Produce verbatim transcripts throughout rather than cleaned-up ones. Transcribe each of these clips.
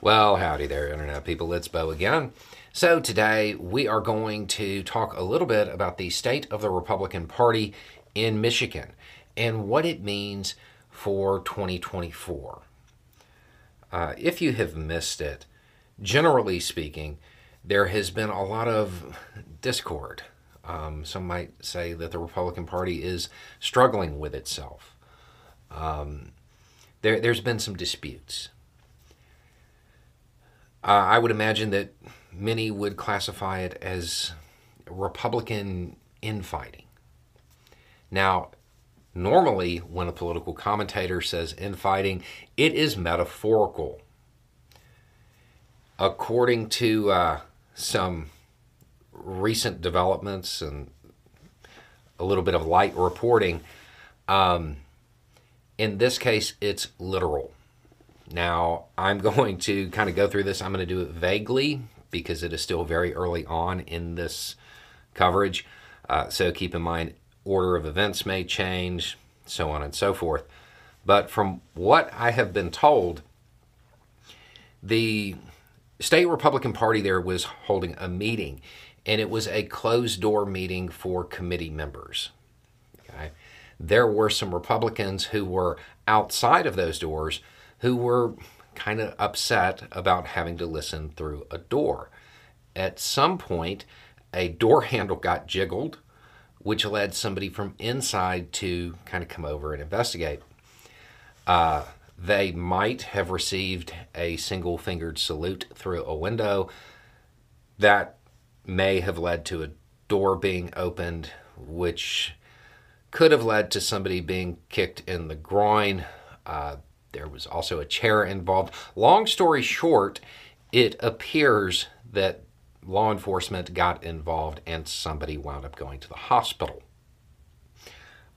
Well, howdy there, Internet people. It's Beau again. So today we are going to talk a little bit about the state of the Republican Party in Michigan and what it means for twenty twenty-four. Uh, if you have missed it, generally speaking, there has been a lot of discord. Um, some might say that the Republican Party is struggling with itself. Um, there, there's been some disputes. Uh, I would imagine that many would classify it as Republican infighting. Now, normally when a political commentator says infighting, it is metaphorical. According to uh, some recent developments and a little bit of light reporting, um, in this case, it's literal. Now, I'm going to kind of go through this. I'm going to do it vaguely because it is still very early on in this coverage. Uh, so keep in mind, order of events may change, so on and so forth. But from what I have been told, the state Republican Party there was holding a meeting, and it was a closed-door meeting for committee members. Okay? There were some Republicans who were outside of those doors who were kind of upset about having to listen through a door. At some point, a door handle got jiggled, which led somebody from inside to kind of come over and investigate. Uh, they might have received a single-fingered salute through a window. That may have led to a door being opened, which could have led to somebody being kicked in the groin. Uh, There was also a chair involved. Long story short, it appears that law enforcement got involved and somebody wound up going to the hospital.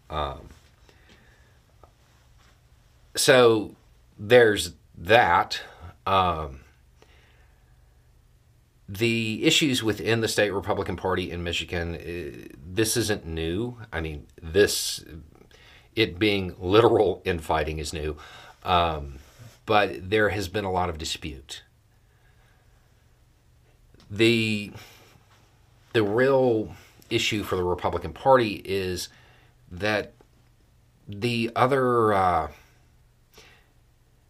Um, so there's that. Um, the issues within the state Republican Party in Michigan, this isn't new. I mean, this, it being literal infighting is new. Um, but there has been a lot of dispute. The, the real issue for the Republican Party is that the other, uh,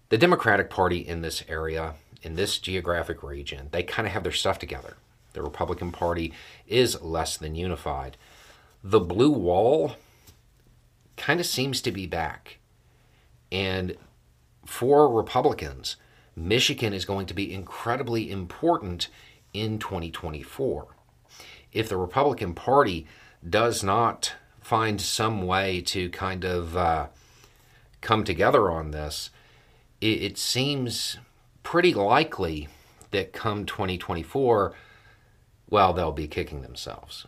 the Democratic Party in this area, in this geographic region, they kind of have their stuff together. The Republican Party is less than unified. The blue wall kind of seems to be back. And for Republicans, Michigan is going to be incredibly important in twenty twenty-four. If the Republican Party does not find some way to kind of uh, come together on this, it, it seems pretty likely that come twenty twenty-four, well, they'll be kicking themselves.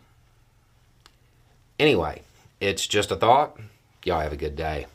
Anyway, it's just a thought. Y'all have a good day.